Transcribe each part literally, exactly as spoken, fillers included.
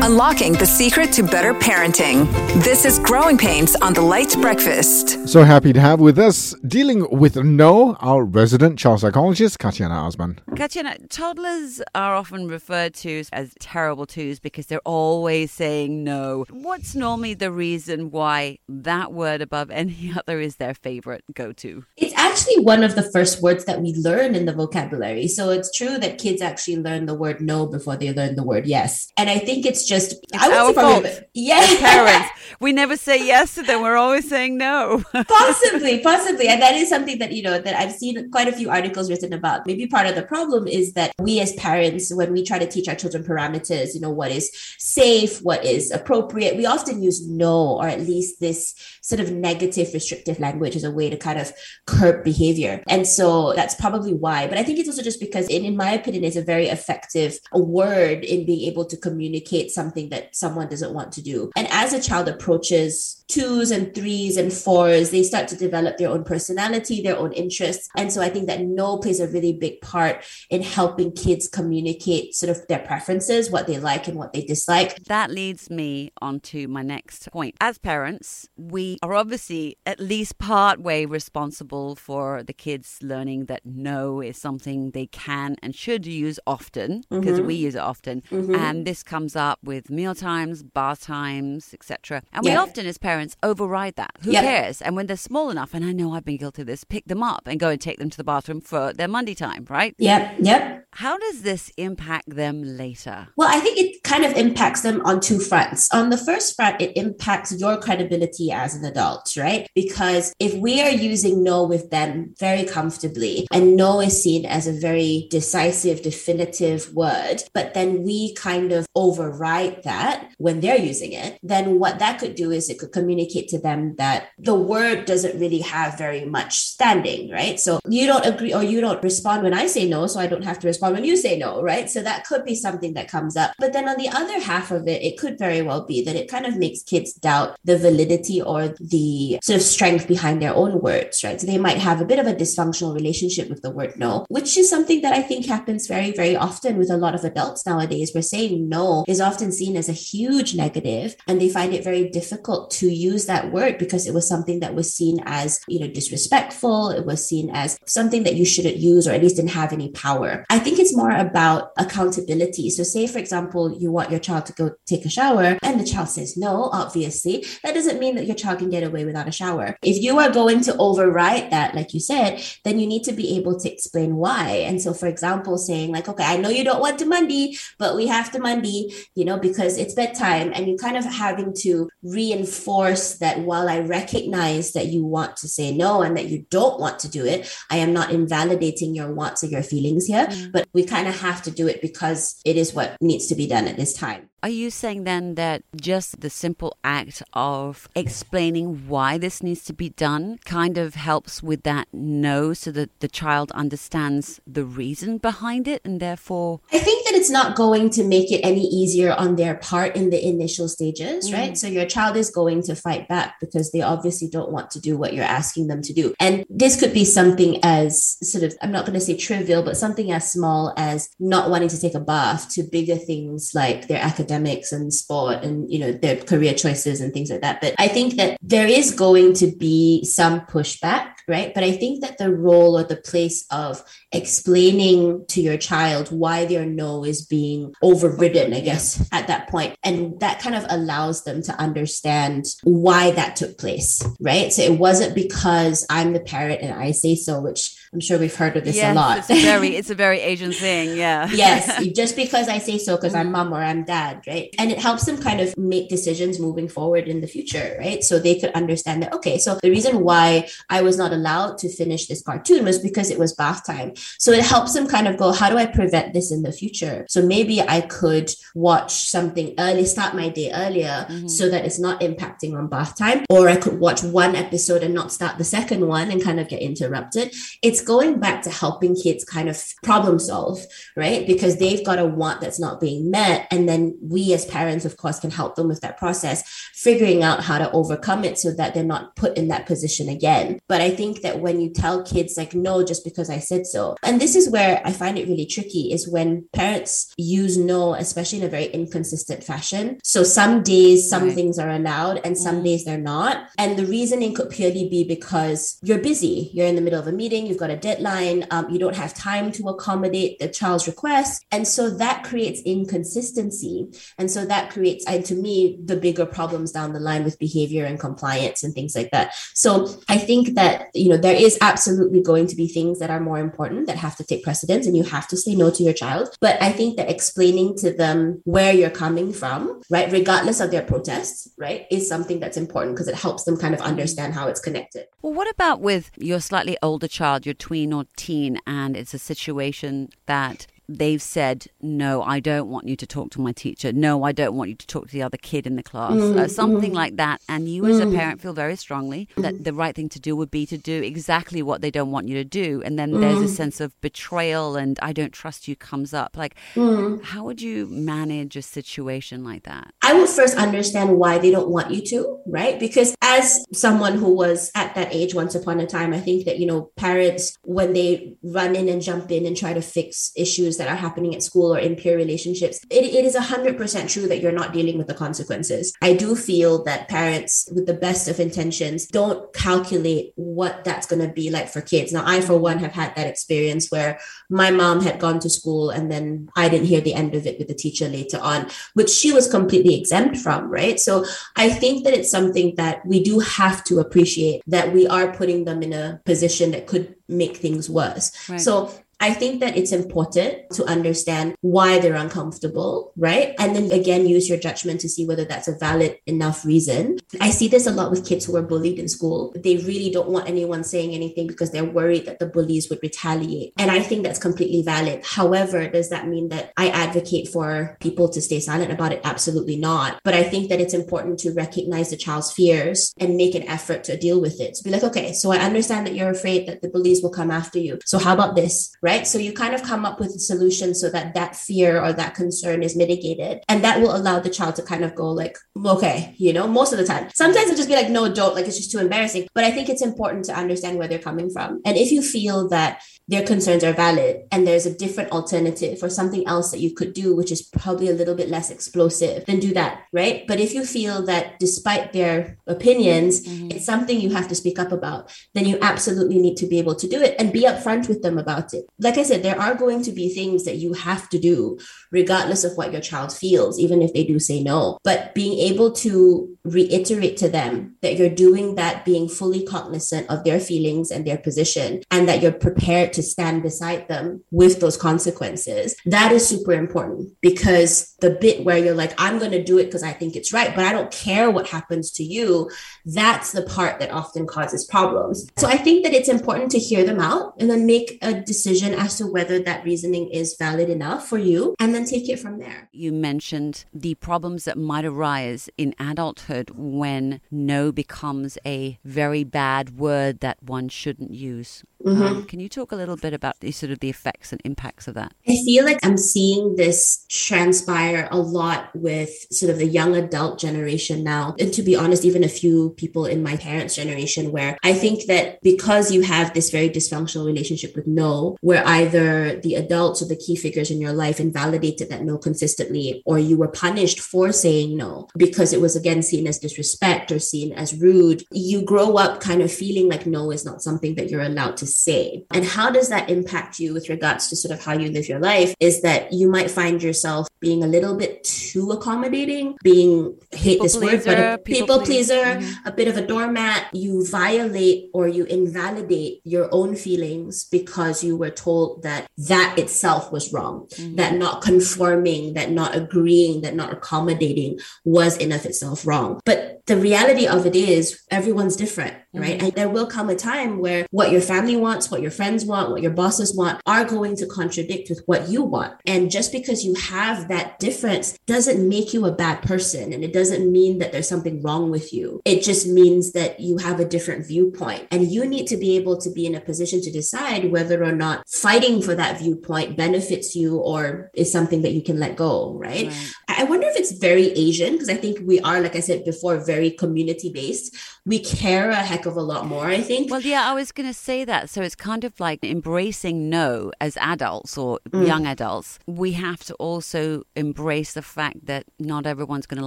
Unlocking the secret to better parenting. This is Growing Pains on the Light Breakfast. So happy to have with us, dealing with no, our resident child psychologist, Katyana Azman. Katyana, toddlers are often referred to as terrible twos because they're always saying no. What's normally the reason why that word above any other is their favorite go-to? It's actually one of the first words that we learn in the vocabulary. So it's true that kids actually learn the word no before they learn the word yes. And I think it's just it's I our fault. Yes, as parents, we never say yes to them. We're always saying no. possibly, possibly, and that is something that you know that I've seen quite a few articles written about. Maybe part of the problem is that we as parents, when we try to teach our children parameters, you know, what is safe, what is appropriate, we often use no, or at least this sort of negative, restrictive language as a way to kind of curb behavior. And so that's probably why. But I think it's also just because, in, in my opinion, it's a very effective word in being able to communicate something. something that someone doesn't want to do. And as a child approaches twos and threes and fours, they start to develop their own personality, their own interests. And so I think that no plays a really big part in helping kids communicate sort of their preferences, what they like and what they dislike. That leads me on to my next point. As parents, we are obviously at least part way responsible for the kids learning that no is something they can and should use often, because mm-hmm. we use it often. Mm-hmm. And this comes up with with meal times, bath times, et cetera. And yeah. we often as parents override that. Who yeah. cares? And when they're small enough, and I know I've been guilty of this, pick them up and go and take them to the bathroom for their Monday time, right? Yep, yep. How does this impact them later? Well, I think it kind of impacts them on two fronts. On the first front, it impacts your credibility as an adult, right? Because if we are using no with them very comfortably, and no is seen as a very decisive, definitive word, but then we kind of override that when they're using it, then what that could do is it could communicate to them that the word doesn't really have very much standing, right? So you don't agree or you don't respond when I say no, so I don't have to respond when you say no, right? So that could be something that comes up. But then on the other half of it, it could very well be that it kind of makes kids doubt the validity or the sort of strength behind their own words, right? So they might have a bit of a dysfunctional relationship with the word no, which is something that I think happens very, very often with a lot of adults nowadays, where saying no is often seen as a huge negative, and they find it very difficult to use that word because it was something that was seen as, you know, disrespectful. It was seen as something that you shouldn't use, or at least didn't have any power. I think it's more about accountability. So say, for example, you want your child to go take a shower and the child says no, obviously, that doesn't mean that your child can get away without a shower. If you are going to override that, like you said, then you need to be able to explain why. And so, for example, saying like, okay, I know you don't want to Monday, but we have to Monday, you know, because it's bedtime, and you're kind of having to reinforce that while I recognize that you want to say no and that you don't want to do it, I am not invalidating your wants or your feelings here, mm. but we kind of have to do it because it is what needs to be done at this time. Are you saying then that just the simple act of explaining why this needs to be done kind of helps with that no, so that the child understands the reason behind it, and therefore... I think that it's not going to make it any easier on their part in the initial stages, mm. right? So your child is going to fight back because they obviously don't want to do what you're asking them to do. And this could be something as sort of, I'm not going to say trivial, but something as small as not wanting to take a bath, to bigger things like their academic academics and sport and, you know, their career choices and things like that. But I think that there is going to be some pushback, right? But I think that the role or the place of explaining to your child why their no is being overridden, I guess, at that point. And that kind of allows them to understand why that took place, right? So it wasn't because I'm the parent and I say so, which I'm sure we've heard of this yes, a lot. It's, very, it's a very Asian thing, yeah. yes, just because I say so because I'm mom or I'm dad, right? And it helps them kind of make decisions moving forward in the future, right? So they could understand that, okay, so the reason why I was not allowed to finish this cartoon was because it was bath time. So it helps them kind of go, how do I prevent this in the future? So maybe I could watch something early, start my day earlier mm-hmm. so that it's not impacting on bath time. Or I could watch one episode and not start the second one and kind of get interrupted. It's going back to helping kids kind of problem solve, right? Because they've got a want that's not being met. And then we as parents, of course, can help them with that process, figuring out how to overcome it so that they're not put in that position again. But I think that when you tell kids like, no, just because I said so, and this is where I find it really tricky, is when parents use no, especially in a very inconsistent fashion. So some days, some right. things are allowed and some mm. days they're not. And the reasoning could purely be because you're busy, you're in the middle of a meeting, you've got a deadline, um, you don't have time to accommodate the child's request. And so that creates inconsistency. And so that creates, and to me, the bigger problems down the line with behavior and compliance and things like that. So I think that, you know, there is absolutely going to be things that are more important that have to take precedence and you have to say no to your child. But I think that explaining to them where you're coming from, right, regardless of their protests, right, is something that's important because it helps them kind of understand how it's connected. Well, what about with your slightly older child, your tween or teen, and it's a situation that they've said, no, I don't want you to talk to my teacher. No, I don't want you to talk to the other kid in the class. Mm, uh, something mm. like that. And you as mm. a parent feel very strongly that mm. the right thing to do would be to do exactly what they don't want you to do. And then mm. there's a sense of betrayal and I don't trust you comes up. Like, mm. how would you manage a situation like that? I would first understand why they don't want you to, right? Because as someone who was at that age once upon a time, I think that, you know, parents, when they run in and jump in and try to fix issues that are happening at school or in peer relationships, it, it is one hundred percent true that you're not dealing with the consequences. I do feel that parents with the best of intentions don't calculate what that's going to be like for kids. Now, I, for one, have had that experience where my mom had gone to school and then I didn't hear the end of it with the teacher later on, which she was completely exempt from, right? So I think that it's something that we do have to appreciate, that we are putting them in a position that could make things worse. Right. So I think that it's important to understand why they're uncomfortable, right? And then again, use your judgment to see whether that's a valid enough reason. I see this a lot with kids who are bullied in school. They really don't want anyone saying anything because they're worried that the bullies would retaliate. And I think that's completely valid. However, does that mean that I advocate for people to stay silent about it? Absolutely not. But I think that it's important to recognize the child's fears and make an effort to deal with it. So be like, okay, so I understand that you're afraid that the bullies will come after you. So how about this, right? So you kind of come up with a solution so that that fear or that concern is mitigated. And that will allow the child to kind of go like, okay, you know, most of the time. Sometimes I'll just be like, no, don't, like, it's just too embarrassing. But I think it's important to understand where they're coming from. And if you feel that their concerns are valid and there's a different alternative or something else that you could do, which is probably a little bit less explosive, then do that, right? But if you feel that despite their opinions, mm-hmm. it's something you have to speak up about, then you absolutely need to be able to do it and be upfront with them about it. Like I said, there are going to be things that you have to do regardless of what your child feels, even if they do say no. But being able to reiterate to them that you're doing that, being fully cognizant of their feelings and their position, and that you're prepared to stand beside them with those consequences, that is super important. Because the bit where you're like, I'm going to do it because I think it's right, but I don't care what happens to you, that's the part that often causes problems. So I think that it's important to hear them out and then make a decision as to whether that reasoning is valid enough for you, and then take it from there. You mentioned the problems that might arise in adulthood when no becomes a very bad word that one shouldn't use. Mm-hmm. Um, can you talk a little bit about the sort of the effects and impacts of that? I feel like I'm seeing this transpire a lot with sort of the young adult generation now. And to be honest, even a few people in my parents' generation, where I think that because you have this very dysfunctional relationship with no, where either the adults or the key figures in your life invalidated that no consistently, or you were punished for saying no because it was again seen as disrespect or seen as rude, you grow up kind of feeling like no is not something that you're allowed to say. And how does that impact you with regards to sort of how you live your life is that you might find yourself being a little bit too accommodating, being, I hate people this pleaser, word, but a people, people pleaser, mm-hmm. a bit of a doormat. You violate or you invalidate your own feelings because you were told that that itself was wrong, mm-hmm. that not conforming, that not agreeing, that not accommodating was in of itself wrong. But the reality of it is everyone's different. right? Mm-hmm. And there will come a time where what your family wants, what your friends want, what your bosses want are going to contradict with what you want. And just because you have that difference doesn't make you a bad person. And it doesn't mean that there's something wrong with you. It just means that you have a different viewpoint, and you need to be able to be in a position to decide whether or not fighting for that viewpoint benefits you or is something that you can let go, right? right. I wonder if it's very Asian, because I think we are, like I said before, very community-based. We care a heck of a lot more, I think. Well, yeah, I was going to say that. So it's kind of like embracing no as adults or mm. young adults. We have to also embrace the fact that not everyone's going to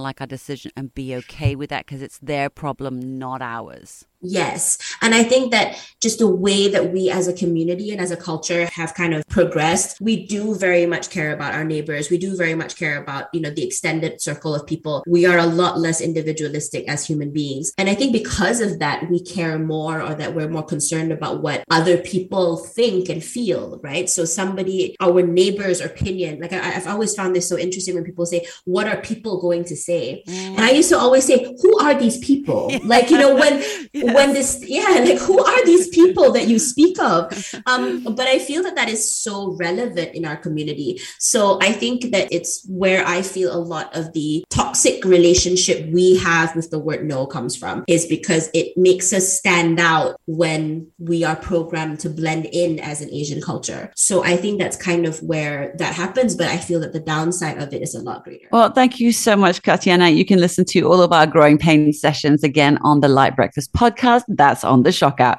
like our decision and be okay with that because it's their problem, not ours. Yes. And I think that just the way that we as a community and as a culture have kind of progressed, we do very much care about our neighbors. We do very much care about, you know, the extended circle of people. We are a lot less individualistic as human beings. And I think because of that, we care more, or that we're more concerned about what other people think and feel, right? So somebody, our neighbor's opinion, like I, I've always found this so interesting when people say, what are people going to say? And I used to always say, who are these people? Like, you know, when... Yes. When this, yeah, like who are these people that you speak of? Um, but I feel that that is so relevant in our community. So I think that it's where I feel a lot of the toxic relationship we have with the word no comes from, is because it makes us stand out when we are programmed to blend in as an Asian culture. So I think that's kind of where that happens. But I feel that the downside of it is a lot greater. Well, thank you so much, Katyana. You can listen to all of our Growing Pains sessions again on the Light Breakfast podcast. That's on the Shock app.